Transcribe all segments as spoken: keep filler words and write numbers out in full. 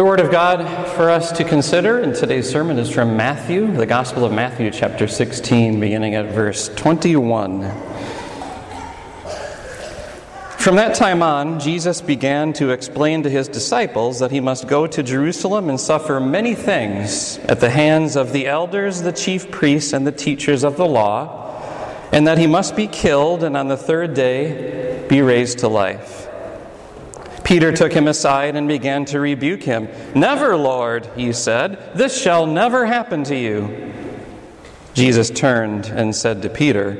The Word of God for us to consider in today's sermon is from Matthew, the Gospel of Matthew, chapter sixteen, beginning at verse twenty-one. From that time on, Jesus began to explain to his disciples that he must go to Jerusalem and suffer many things at the hands of the elders, the chief priests, and the teachers of the law, and that he must be killed and on the third day be raised to life. Peter took him aside and began to rebuke him. "Never, Lord," he said, "this shall never happen to you." Jesus turned and said to Peter,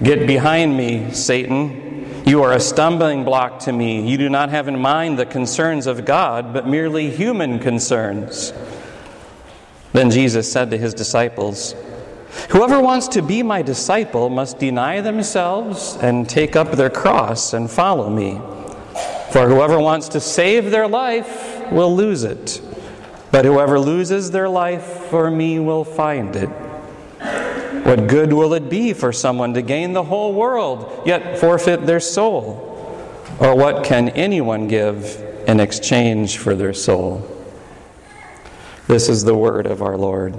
"Get behind me, Satan. You are a stumbling block to me. You do not have in mind the concerns of God, but merely human concerns." Then Jesus said to his disciples, "Whoever wants to be my disciple must deny themselves and take up their cross and follow me. For whoever wants to save their life will lose it, but whoever loses their life for me will find it. What good will it be for someone to gain the whole world, yet forfeit their soul? Or what can anyone give in exchange for their soul?" This is the word of our Lord.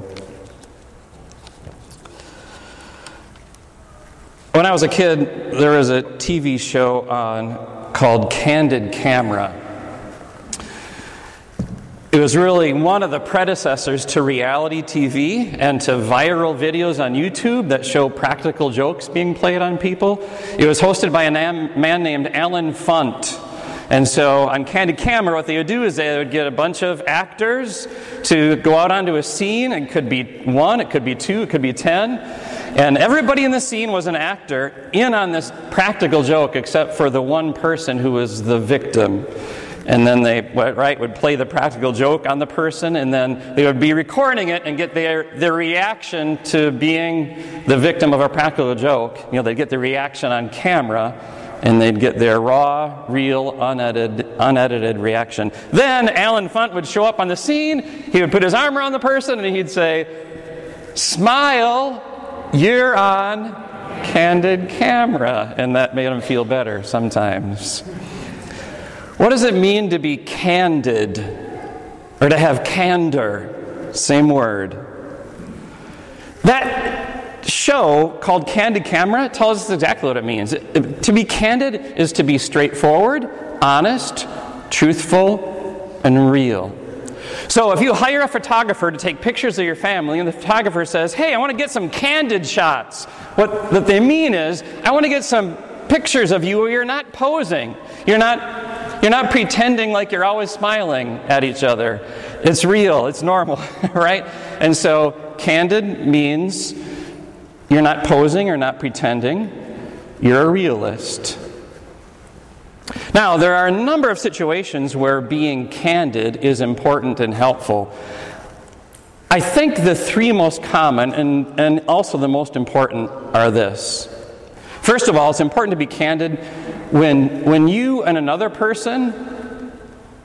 When I was a kid, there was a T V show on called Candid Camera. It was really one of the predecessors to reality T V and to viral videos on YouTube that show practical jokes being played on people. It was hosted by a nam- man named Alan Funt. And so on Candid Camera, what they would do is they would get a bunch of actors to go out onto a scene. It could be one, it could be two, it could be ten. And everybody in the scene was an actor in on this practical joke except for the one person who was the victim. And then they right, would play the practical joke on the person, and then they would be recording it and get their, their reaction to being the victim of a practical joke. You know, they'd get the reaction on camera, and they'd get their raw, real, unedited, unedited reaction. Then Alan Funt would show up on the scene, he would put his arm around the person, and he'd say, "Smile, you're on Candid Camera." And that made him feel better sometimes. What does it mean to be candid, or to have candor? Same word. That show called Candid Camera tells us exactly what it means. To be candid is to be straightforward, honest, truthful, and real. So if you hire a photographer to take pictures of your family and the photographer says, "Hey, I want to get some candid shots," what, what they mean is, I want to get some pictures of you where you're not posing. You're not, you're not pretending like you're always smiling at each other. It's real. It's normal, right? And so candid means you're not posing or not pretending. You're a realist. Now, there are a number of situations where being candid is important and helpful. I think the three most common and, and also the most important are this. First of all, it's important to be candid when, when you and another person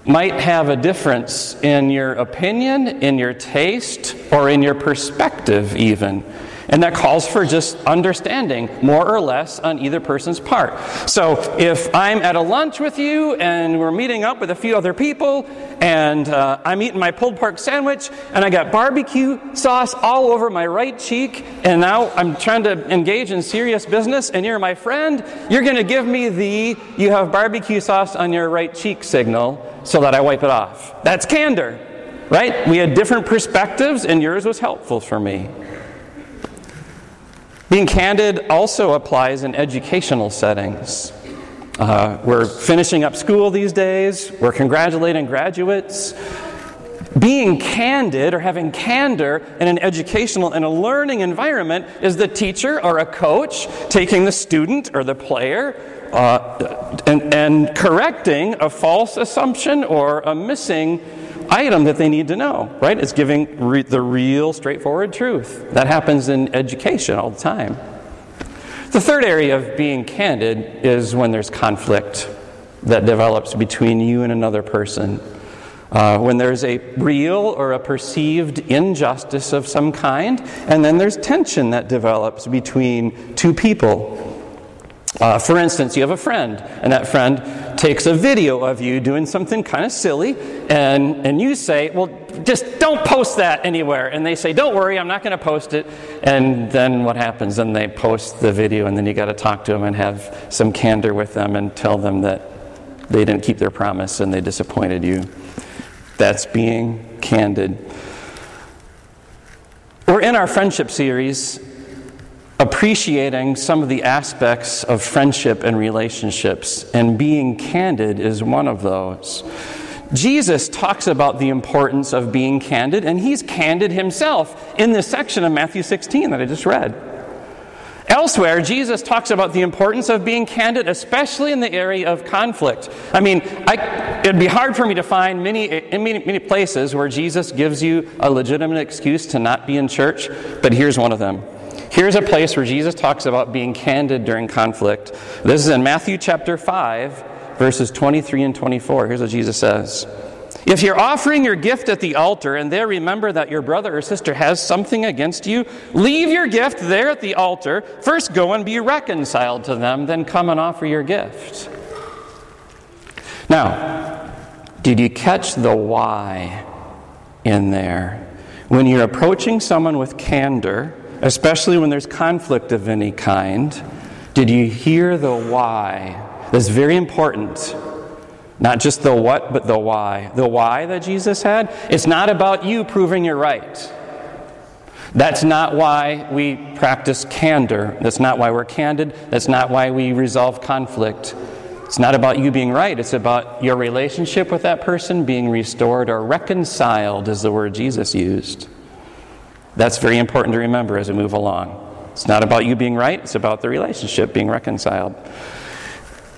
might have a difference in your opinion, in your taste, or in your perspective even. And that calls for just understanding, more or less, on either person's part. So if I'm at a lunch with you, and we're meeting up with a few other people, and uh, I'm eating my pulled pork sandwich, and I got barbecue sauce all over my right cheek, and now I'm trying to engage in serious business, and you're my friend, you're going to give me the "you have barbecue sauce on your right cheek" signal so that I wipe it off. That's candor, right? We had different perspectives, and yours was helpful for me. Being candid also applies in educational settings. Uh, we're finishing up school these days. We're congratulating graduates. Being candid or having candor in an educational and a learning environment is the teacher or a coach taking the student or the player uh, and, and correcting a false assumption or a missing item that they need to know, right? It's giving re- the real, straightforward truth. That happens in education all the time. The third area of being candid is when there's conflict that develops between you and another person. Uh, when there's a real or a perceived injustice of some kind, and then there's tension that develops between two people. Uh, for instance, you have a friend, and that friend takes a video of you doing something kind of silly, and, and you say, well, just don't post that anywhere. And they say, don't worry, I'm not going to post it. And then what happens? Then they post the video, and then you got to talk to them and have some candor with them and tell them that they didn't keep their promise and they disappointed you. That's being candid. We're in our friendship series, appreciating some of the aspects of friendship and relationships, and being candid is one of those. Jesus talks about the importance of being candid, and he's candid himself in this section of Matthew sixteen that I just read. Elsewhere, Jesus talks about the importance of being candid, especially in the area of conflict. I mean, I, it'd be hard for me to find many, many, many places where Jesus gives you a legitimate excuse to not be in church, but here's one of them. Here's a place where Jesus talks about being candid during conflict. This is in Matthew chapter five, verses twenty-three and twenty-four. Here's what Jesus says. If you're offering your gift at the altar and there remember that your brother or sister has something against you, leave your gift there at the altar. First go and be reconciled to them, then come and offer your gift. Now, did you catch the why in there? When you're approaching someone with candor, especially when there's conflict of any kind, did you hear the why? That's very important. Not just the what, but the why. The why that Jesus had, it's not about you proving you're right. That's not why we practice candor. That's not why we're candid. That's not why we resolve conflict. It's not about you being right. It's about your relationship with that person being restored or reconciled, is the word Jesus used. That's very important to remember as we move along. It's not about you being right, it's about the relationship being reconciled.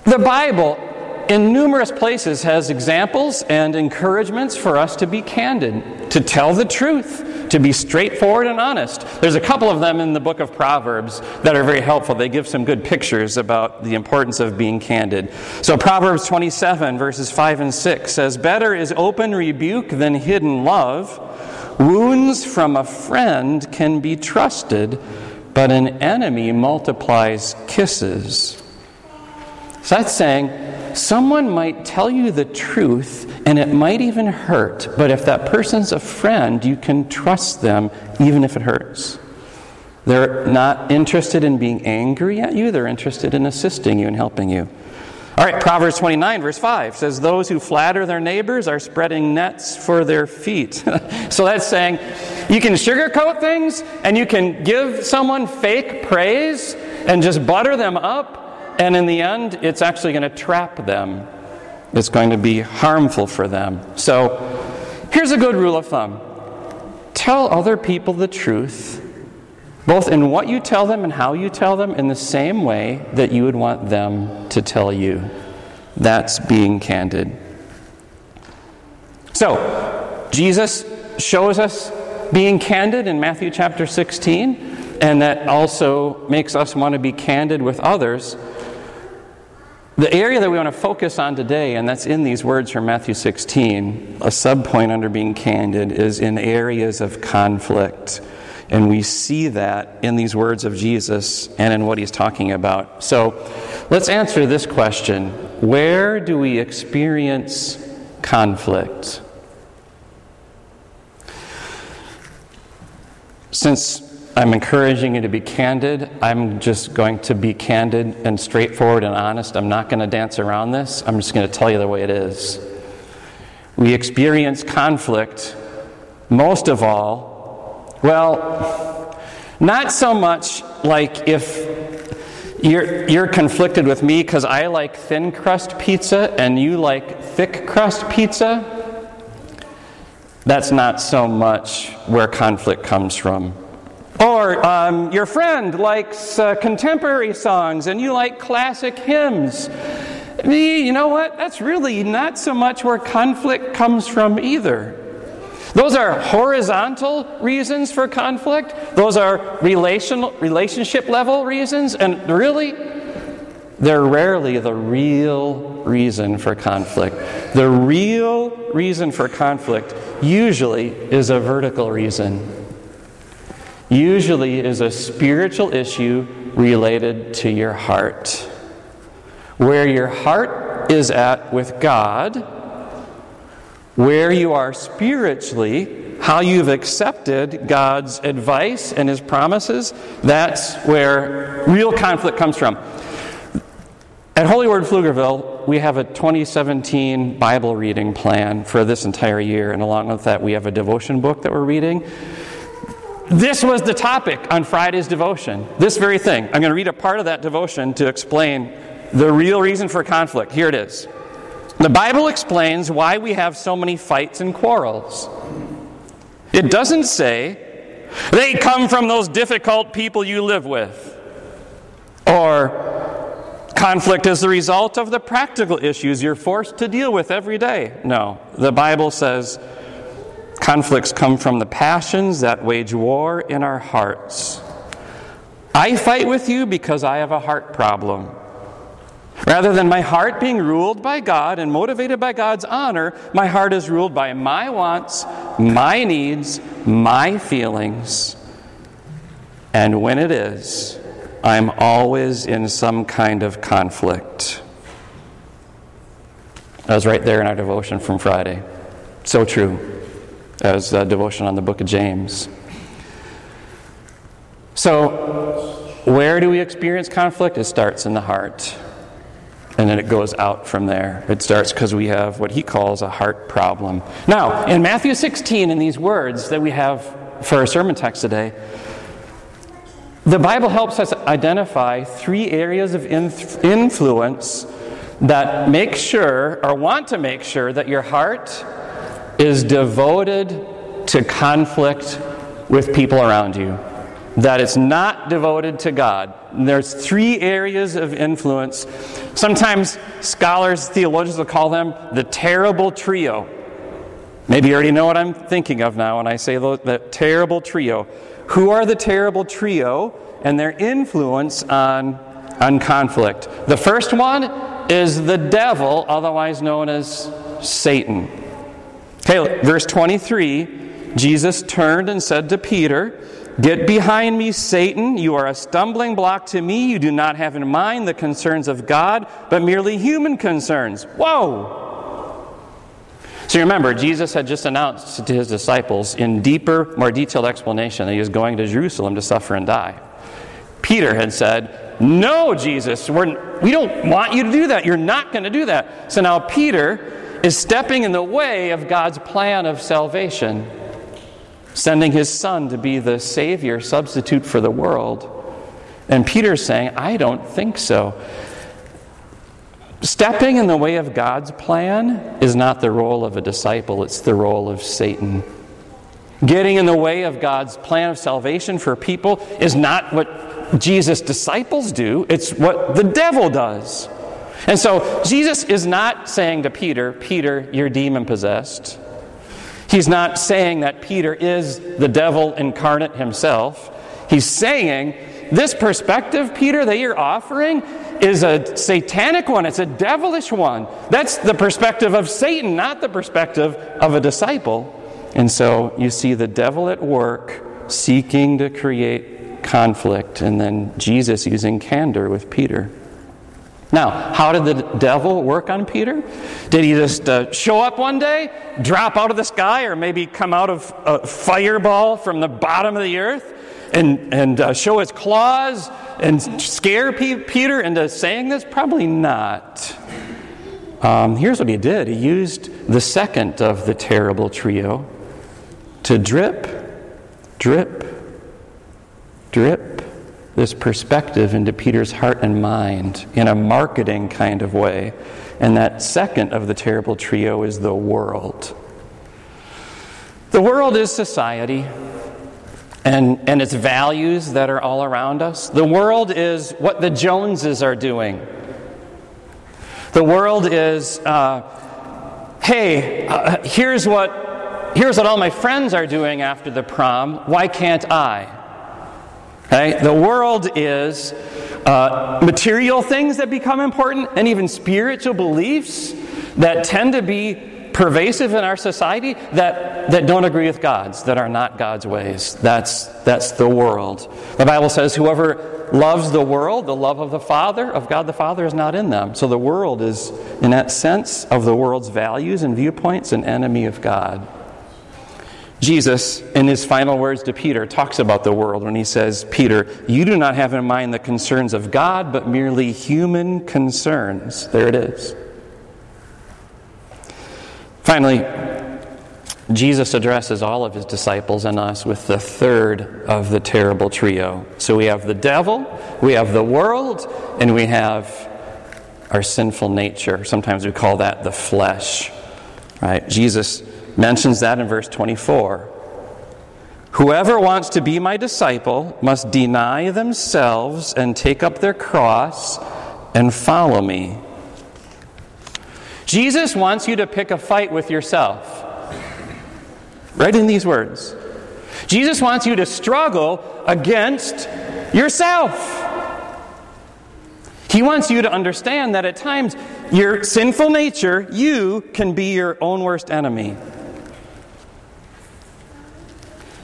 The Bible, in numerous places, has examples and encouragements for us to be candid, to tell the truth, to be straightforward and honest. There's a couple of them in the book of Proverbs that are very helpful. They give some good pictures about the importance of being candid. So Proverbs twenty-seven, verses five and six says, "Better is open rebuke than hidden love. Wounds from a friend can be trusted, but an enemy multiplies kisses." So that's saying someone might tell you the truth and it might even hurt, but if that person's a friend, you can trust them even if it hurts. They're not interested in being angry at you, they're interested in assisting you and helping you. All right, Proverbs twenty-nine, verse five says, "Those who flatter their neighbors are spreading nets for their feet." So that's saying you can sugarcoat things and you can give someone fake praise and just butter them up, and in the end, it's actually going to trap them. It's going to be harmful for them. So here's a good rule of thumb. Tell other people the truth, both in what you tell them and how you tell them, in the same way that you would want them to tell you. That's being candid. So, Jesus shows us being candid in Matthew chapter sixteen, and that also makes us want to be candid with others. The area that we want to focus on today, and that's in these words from Matthew sixteen, a sub-point under being candid, is in areas of conflict. And we see that in these words of Jesus and in what he's talking about. So let's answer this question. Where do we experience conflict? Since I'm encouraging you to be candid, I'm just going to be candid and straightforward and honest. I'm not going to dance around this. I'm just going to tell you the way it is. We experience conflict most of all. Well, not so much like if you're, you're conflicted with me because I like thin crust pizza and you like thick crust pizza. That's not so much where conflict comes from. Or um, your friend likes uh, contemporary songs and you like classic hymns. You know what? That's really not so much where conflict comes from either. Those are horizontal reasons for conflict. Those are relational, relationship level reasons. And really, they're rarely the real reason for conflict. The real reason for conflict usually is a vertical reason. Usually is a spiritual issue related to your heart. Where your heart is at with God, where you are spiritually, how you've accepted God's advice and His promises, that's where real conflict comes from. At Holy Word Pflugerville, we have a twenty seventeen Bible reading plan for this entire year, and along with that, we have a devotion book that we're reading. This was the topic on Friday's devotion, this very thing. I'm going to read a part of that devotion to explain the real reason for conflict. Here it is. The Bible explains why we have so many fights and quarrels. It doesn't say, they come from those difficult people you live with. Or, conflict is the result of the practical issues you're forced to deal with every day. No, the Bible says, conflicts come from the passions that wage war in our hearts. I fight with you because I have a heart problem. Rather than my heart being ruled by God and motivated by God's honor, my heart is ruled by my wants, my needs, my feelings. And when it is, I'm always in some kind of conflict. That was right there in our devotion from Friday. So true. That was a devotion on the book of James. So, where do we experience conflict? It starts in the heart. And then it goes out from there. It starts because we have what he calls a heart problem. Now, in Matthew sixteen, in these words that we have for our sermon text today, the Bible helps us identify three areas of influence that make sure, or want to make sure, that your heart is devoted to conflict with people around you, that it's not devoted to God. And there's three areas of influence. Sometimes scholars, theologians will call them the terrible trio. Maybe you already know what I'm thinking of now when I say the terrible trio. Who are the terrible trio and their influence on, on conflict? The first one is the devil, otherwise known as Satan. Okay, verse twenty-three, Jesus turned and said to Peter, "Get behind me, Satan. You are a stumbling block to me. You do not have in mind the concerns of God, but merely human concerns." Whoa! So remember, Jesus had just announced to his disciples in deeper, more detailed explanation that he was going to Jerusalem to suffer and die. Peter had said, "No, Jesus, we're, we don't want you to do that. You're not going to do that." So now Peter is stepping in the way of God's plan of salvation, sending his son to be the Savior, substitute for the world. And Peter's saying, I don't think so. Stepping in the way of God's plan is not the role of a disciple, it's the role of Satan. Getting in the way of God's plan of salvation for people is not what Jesus' disciples do, it's what the devil does. And so, Jesus is not saying to Peter, Peter, you're demon-possessed. He's not saying that Peter is the devil incarnate himself. He's saying, this perspective, Peter, that you're offering is a satanic one. It's a devilish one. That's the perspective of Satan, not the perspective of a disciple. And so, you see the devil at work, seeking to create conflict. And then Jesus using candor with Peter. Now, how did the devil work on Peter? Did he just uh, show up one day, drop out of the sky, or maybe come out of a fireball from the bottom of the earth and, and uh, show his claws and scare P- Peter into saying this? Probably not. Um, here's what he did. He used the second of the terrible trio to drip, drip, drip this perspective into Peter's heart and mind in a marketing kind of way. And that second of the terrible trio is the world. The world is society and, and its values that are all around us. The world is what the Joneses are doing. The world is, uh, hey, uh, here's what, here's what all my friends are doing after the prom. Why can't I? Okay? The world is uh, material things that become important and even spiritual beliefs that tend to be pervasive in our society that, that don't agree with God's, that are not God's ways. That's, that's the world. The Bible says whoever loves the world, the love of the Father, of God the Father, is not in them. So the world is, in that sense, of the world's values and viewpoints, an enemy of God. Jesus, in his final words to Peter, talks about the world when he says, Peter, you do not have in mind the concerns of God, but merely human concerns. There it is. Finally, Jesus addresses all of his disciples and us with the third of the terrible trio. So we have the devil, we have the world, and we have our sinful nature. Sometimes we call that the flesh. Right? Jesus mentions that in verse twenty-four. Whoever wants to be my disciple must deny themselves and take up their cross and follow me. Jesus wants you to pick a fight with yourself. Right in these words. Jesus wants you to struggle against yourself. He wants you to understand that at times, your sinful nature, you can be your own worst enemy.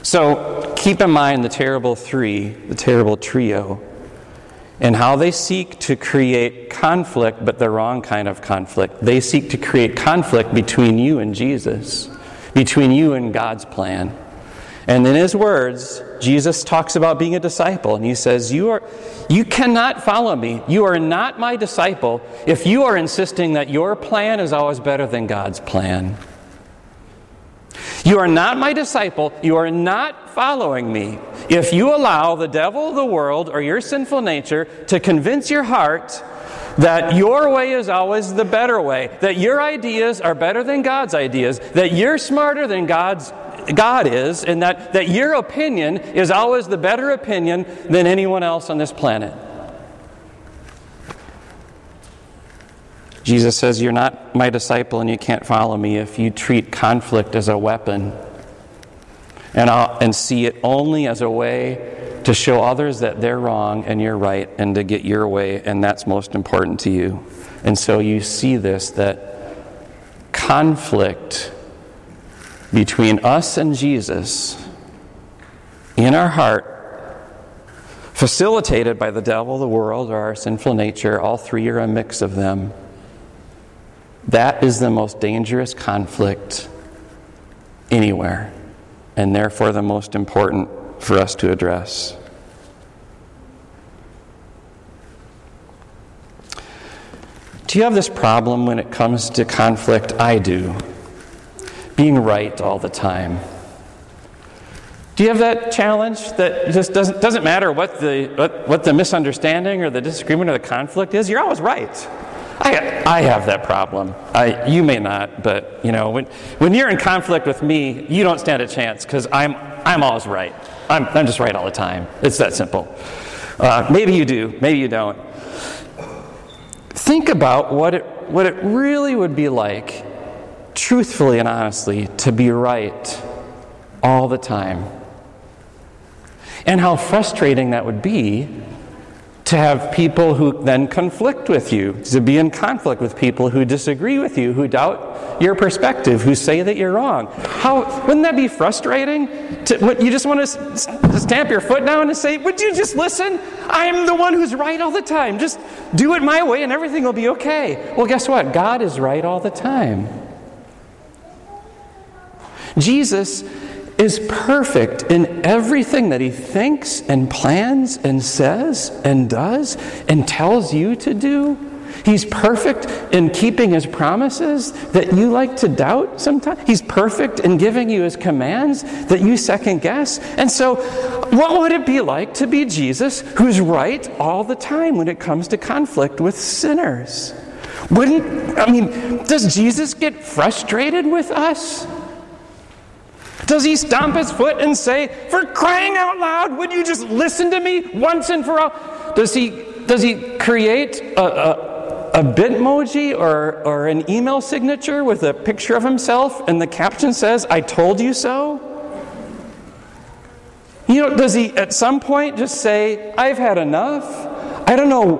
So, keep in mind the terrible three, the terrible trio, and how they seek to create conflict, but the wrong kind of conflict. They seek to create conflict between you and Jesus, between you and God's plan. And in his words, Jesus talks about being a disciple, and he says, you are, you cannot follow me. You are not my disciple if you are insisting that your plan is always better than God's plan. You are not my disciple. You are not following me if you allow the devil, the world, or your sinful nature to convince your heart that your way is always the better way, that your ideas are better than God's ideas, that you're smarter than God's God is, and that, that your opinion is always the better opinion than anyone else on this planet. Jesus says, you're not my disciple and you can't follow me if you treat conflict as a weapon and, and see it only as a way to show others that they're wrong and you're right and to get your way, and that's most important to you. And so you see this, that conflict between us and Jesus in our heart, facilitated by the devil, the world, or our sinful nature, all three are a mix of them. That is the most dangerous conflict anywhere, and therefore the most important for us to address. Do you have this problem when it comes to conflict? I do. Being right all the time. Do you have that challenge that just doesn't doesn't matter what the what, what the misunderstanding or the disagreement or the conflict is? You're always right. I I have that problem. I you may not, but you know when when you're in conflict with me, you don't stand a chance because I'm I'm always right. I'm, I'm just right all the time. It's that simple. Uh, maybe you do, maybe you don't. Think about what it what it really would be like, truthfully and honestly, to be right all the time. And how frustrating that would be to have people who then conflict with you, to be in conflict with people who disagree with you, who doubt your perspective, who say that you're wrong. How wouldn't that be frustrating? To, what, you just want to stamp your foot down and say, would you just listen? I'm the one who's right all the time. Just do it my way and everything will be okay. Well, guess what? God is right all the time. Jesus is perfect in everything that he thinks and plans and says and does and tells you to do. He's perfect in keeping his promises that you like to doubt sometimes. He's perfect in giving you his commands that you second guess. And so, what would it be like to be Jesus, who's right all the time when it comes to conflict with sinners? Wouldn't, I mean, does Jesus get frustrated with us? Does he stomp his foot and say, for crying out loud, would you just listen to me once and for all? Does he does he create a, a, a Bitmoji or, or an email signature with a picture of himself and the caption says, I told you so? You know, does he at some point just say, I've had enough? I don't know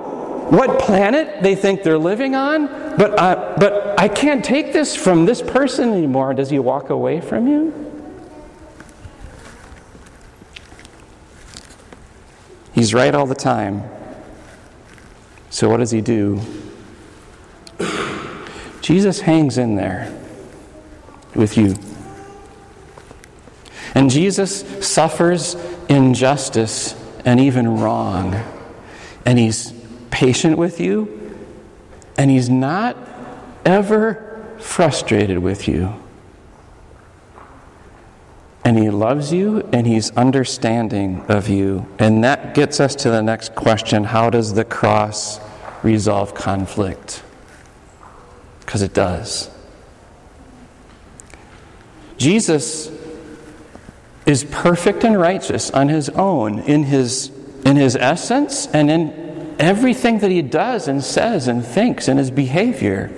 what planet they think they're living on, but I, but I can't take this from this person anymore. Does he walk away from you? He's right all the time. So what does he do? Jesus hangs in there with you. And Jesus suffers injustice and even wrong. And he's patient with you. And he's not ever frustrated with you. And he loves you, and he's understanding of you. And that gets us to the next question. How does the cross resolve conflict? Because it does. Jesus is perfect and righteous on his own, in his in his essence, and in everything that he does and says and thinks, in his behavior.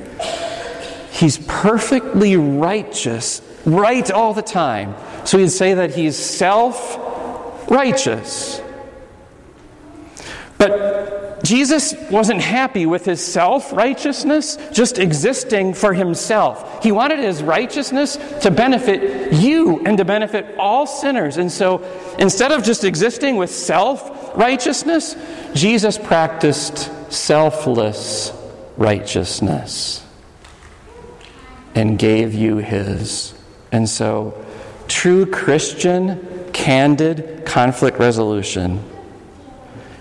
He's perfectly righteous, right all the time. So you'd say that he's self-righteous. But Jesus wasn't happy with his self-righteousness just existing for himself. He wanted his righteousness to benefit you and to benefit all sinners. And so instead of just existing with self-righteousness, Jesus practiced selfless righteousness and gave you his. And so true Christian, candid conflict resolution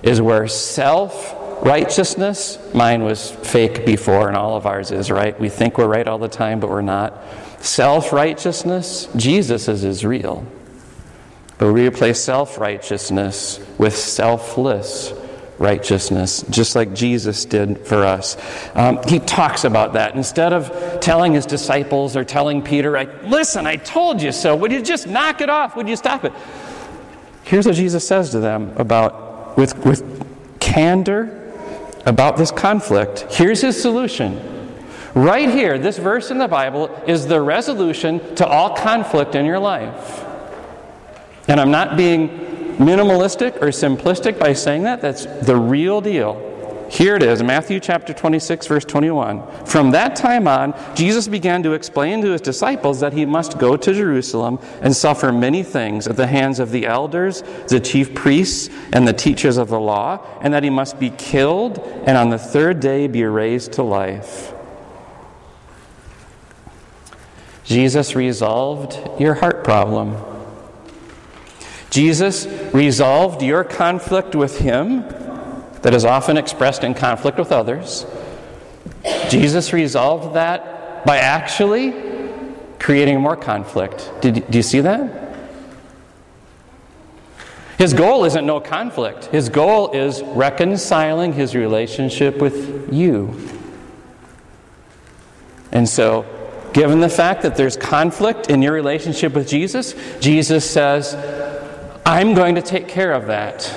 is where self-righteousness, mine was fake before and all of ours is, right? We think we're right all the time, but we're not. Self-righteousness, Jesus's is real. But we replace self-righteousness with selfless righteousness, just like Jesus did for us. Um, he talks about that. Instead of telling his disciples or telling Peter, I, listen, I told you so. Would you just knock it off? Would you stop it? Here's what Jesus says to them about, with, with candor, about this conflict. Here's his solution. Right here, this verse in the Bible is the resolution to all conflict in your life. And I'm not being minimalistic or simplistic by saying that. That's the real deal. Here it is, Matthew chapter twenty-six, verse twenty-one. From that time on, Jesus began to explain to his disciples that he must go to Jerusalem and suffer many things at the hands of the elders, the chief priests, and the teachers of the law, and that he must be killed and on the third day be raised to life. Jesus resolved your heart problem. Jesus resolved your conflict with him that is often expressed in conflict with others. Jesus resolved that by actually creating more conflict. Did, do you see that? His goal isn't no conflict. His goal is reconciling his relationship with you. And so, given the fact that there's conflict in your relationship with Jesus, Jesus says, I'm going to take care of that.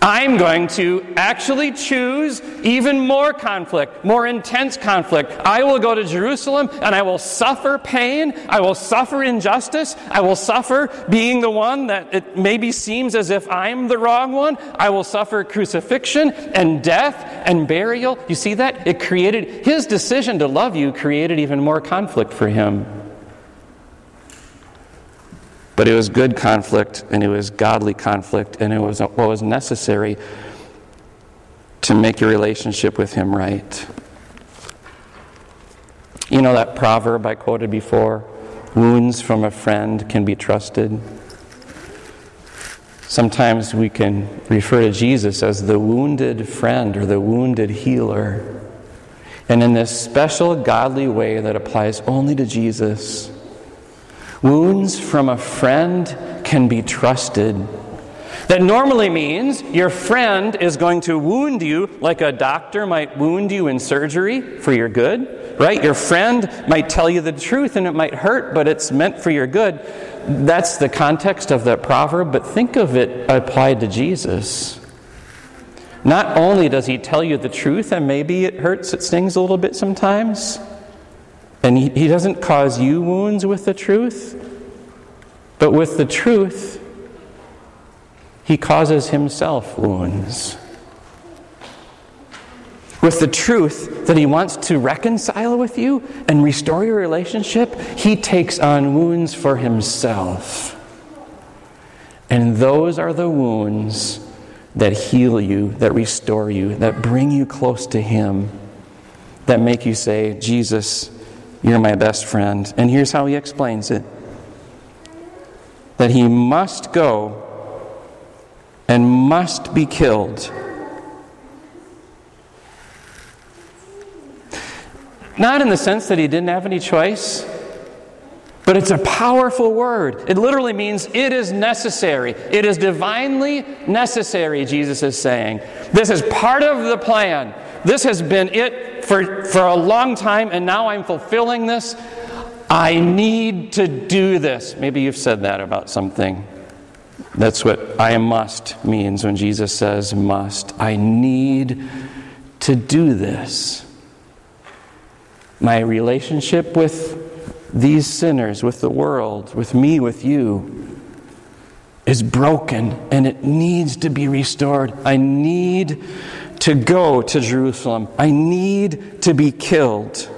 I'm going to actually choose even more conflict, more intense conflict. I will go to Jerusalem and I will suffer pain. I will suffer injustice. I will suffer being the one that it maybe seems as if I'm the wrong one. I will suffer crucifixion and death and burial. You see that? It created, his decision to love you created even more conflict for him. But it was good conflict, and it was godly conflict, and it was what was necessary to make your relationship with him right. You know that proverb I quoted before? Wounds from a friend can be trusted. Sometimes we can refer to Jesus as the wounded friend or the wounded healer. And in this special godly way that applies only to Jesus, wounds from a friend can be trusted. That normally means your friend is going to wound you like a doctor might wound you in surgery for your good, right? Your friend might tell you the truth and it might hurt, but it's meant for your good. That's the context of that proverb, but think of it applied to Jesus. Not only does he tell you the truth, and maybe it hurts, it stings a little bit sometimes, and he doesn't cause you wounds with the truth, but with the truth, he causes himself wounds. With the truth that he wants to reconcile with you and restore your relationship, he takes on wounds for himself. And those are the wounds that heal you, that restore you, that bring you close to Him, that make you say, Jesus, you're my best friend. And here's how He explains it. That He must go and must be killed. Not in the sense that He didn't have any choice, but it's a powerful word. It literally means it is necessary. It is divinely necessary, Jesus is saying. This is part of the plan. This has been it for, for a long time, and now I'm fulfilling this. I need to do this. Maybe you've said that about something. That's what I must means when Jesus says must. I need to do this. My relationship with these sinners, with the world, with me, with you, is broken and it needs to be restored. I need to go to Jerusalem. I need to be killed.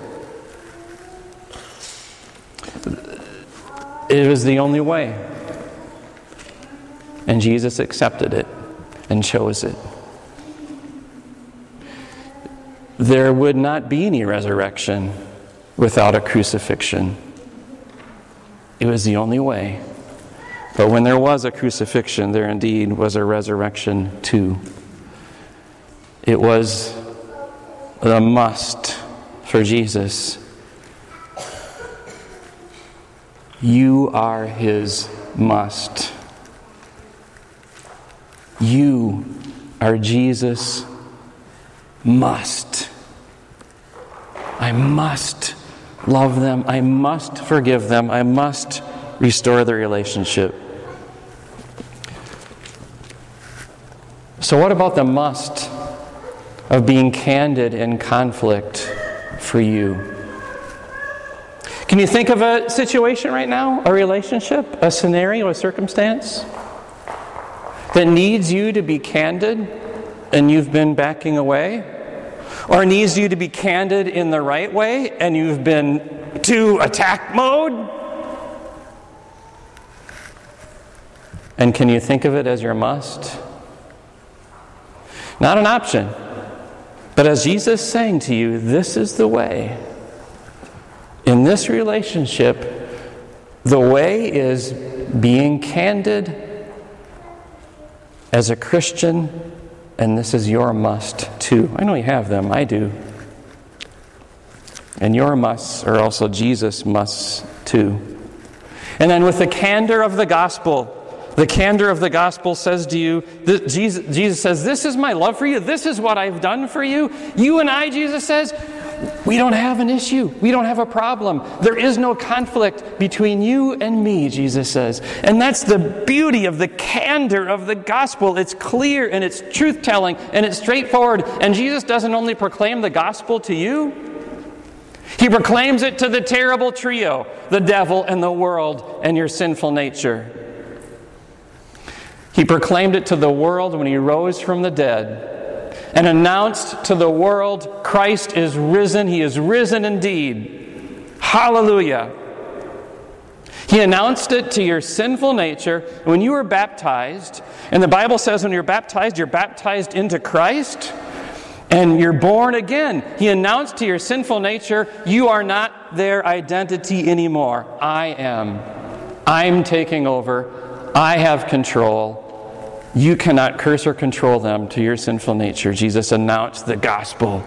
It was the only way. And Jesus accepted it and chose it. There would not be any resurrection without a crucifixion. It was the only way. But when there was a crucifixion, there indeed was a resurrection too. It was a must for Jesus. You are His must. You are Jesus' must. I must love them. I must forgive them. I must restore the relationship. So what about the must of being candid in conflict for you? Can you think of a situation right now, a relationship, a scenario, a circumstance that needs you to be candid and you've been backing away? Or needs you to be candid in the right way and you've been to attack mode? And can you think of it as your must? Not an option, but as Jesus is saying to you, this is the way. In this relationship, the way is being candid as a Christian, and this is your must too. I know you have them, I do. And your musts are also Jesus' musts too. And then with the candor of the gospel, the candor of the gospel says to you, this, Jesus, Jesus says, this is my love for you, this is what I've done for you. You and I, Jesus says, we don't have an issue. We don't have a problem. There is no conflict between you and me, Jesus says. And that's the beauty of the candor of the gospel. It's clear and it's truth-telling and it's straightforward. And Jesus doesn't only proclaim the gospel to you. He proclaims it to the terrible trio, the devil and the world and your sinful nature. He proclaimed it to the world when He rose from the dead and announced to the world, Christ is risen. He is risen indeed. Hallelujah. He announced it to your sinful nature when you were baptized. And the Bible says when you're baptized, you're baptized into Christ and you're born again. He announced to your sinful nature, you are not their identity anymore. I am. I'm taking over. I have control. You cannot curse or control them to your sinful nature. Jesus announced the gospel.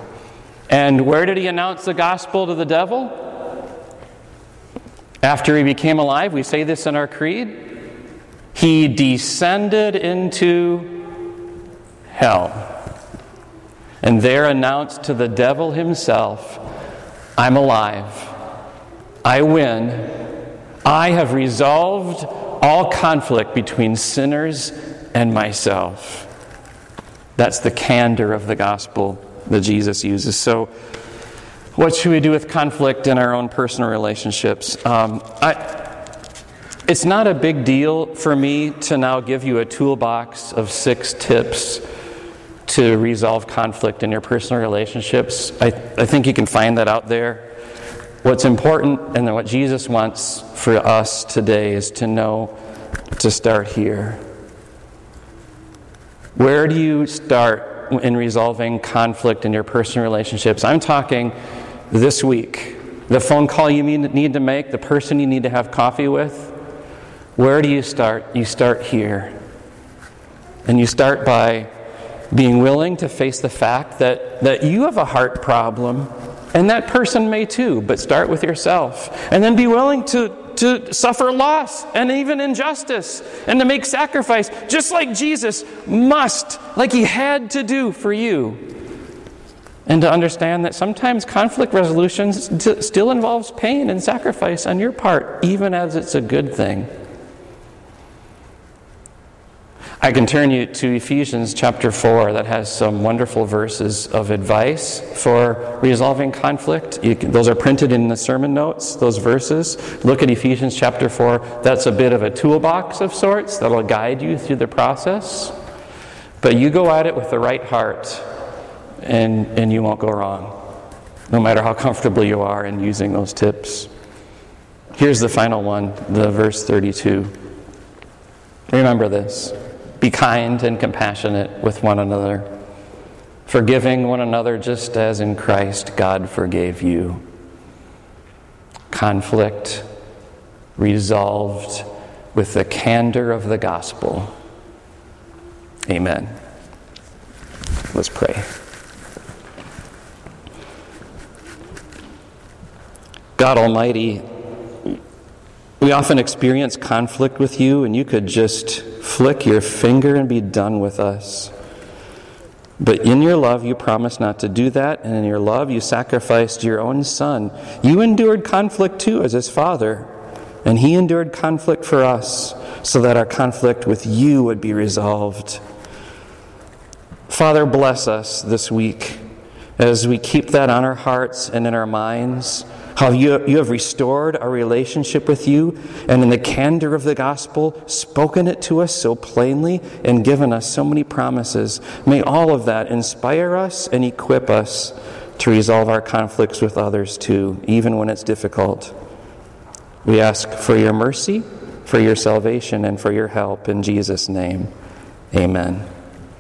And where did He announce the gospel to the devil? After He became alive, we say this in our creed, He descended into hell. And there announced to the devil himself, I'm alive. I win. I have resolved all conflict between sinners and myself. That's the candor of the gospel that Jesus uses. So, what should we do with conflict in our own personal relationships? Um, I, it's not a big deal for me to now give you a toolbox of six tips to resolve conflict in your personal relationships. I, I think you can find that out there. What's important and what Jesus wants for us today is to know to start here. Where do you start in resolving conflict in your personal relationships? I'm talking this week. The phone call you need to make, the person you need to have coffee with. Where do you start? You start here. And you start by being willing to face the fact that, that you have a heart problem, and that person may too, but start with yourself. And then be willing to, to suffer loss and even injustice and to make sacrifice, just like Jesus must, like he had to do for you. And to understand that sometimes conflict resolution st- still involves pain and sacrifice on your part, even as it's a good thing. I can turn you to Ephesians chapter four that has some wonderful verses of advice for resolving conflict. You can, those are printed in the sermon notes, those verses. Look at Ephesians chapter four. That's a bit of a toolbox of sorts that'll guide you through the process. But you go at it with the right heart and, and you won't go wrong, no matter how comfortable you are in using those tips. Here's the final one, the verse thirty-two. Remember this. Be kind and compassionate with one another, forgiving one another just as in Christ God forgave you. Conflict resolved with the candor of the gospel. Amen. Let's pray. God Almighty, we often experience conflict with you, and you could just flick your finger and be done with us. But in your love, you promised not to do that, and in your love, you sacrificed your own son. You endured conflict too as his father, and he endured conflict for us so that our conflict with you would be resolved. Father, bless us this week as we keep that on our hearts and in our minds, how you, you have restored our relationship with you, and in the candor of the gospel, spoken it to us so plainly and given us so many promises. May all of that inspire us and equip us to resolve our conflicts with others too, even when it's difficult. We ask for your mercy, for your salvation, and for your help. In Jesus' name, amen.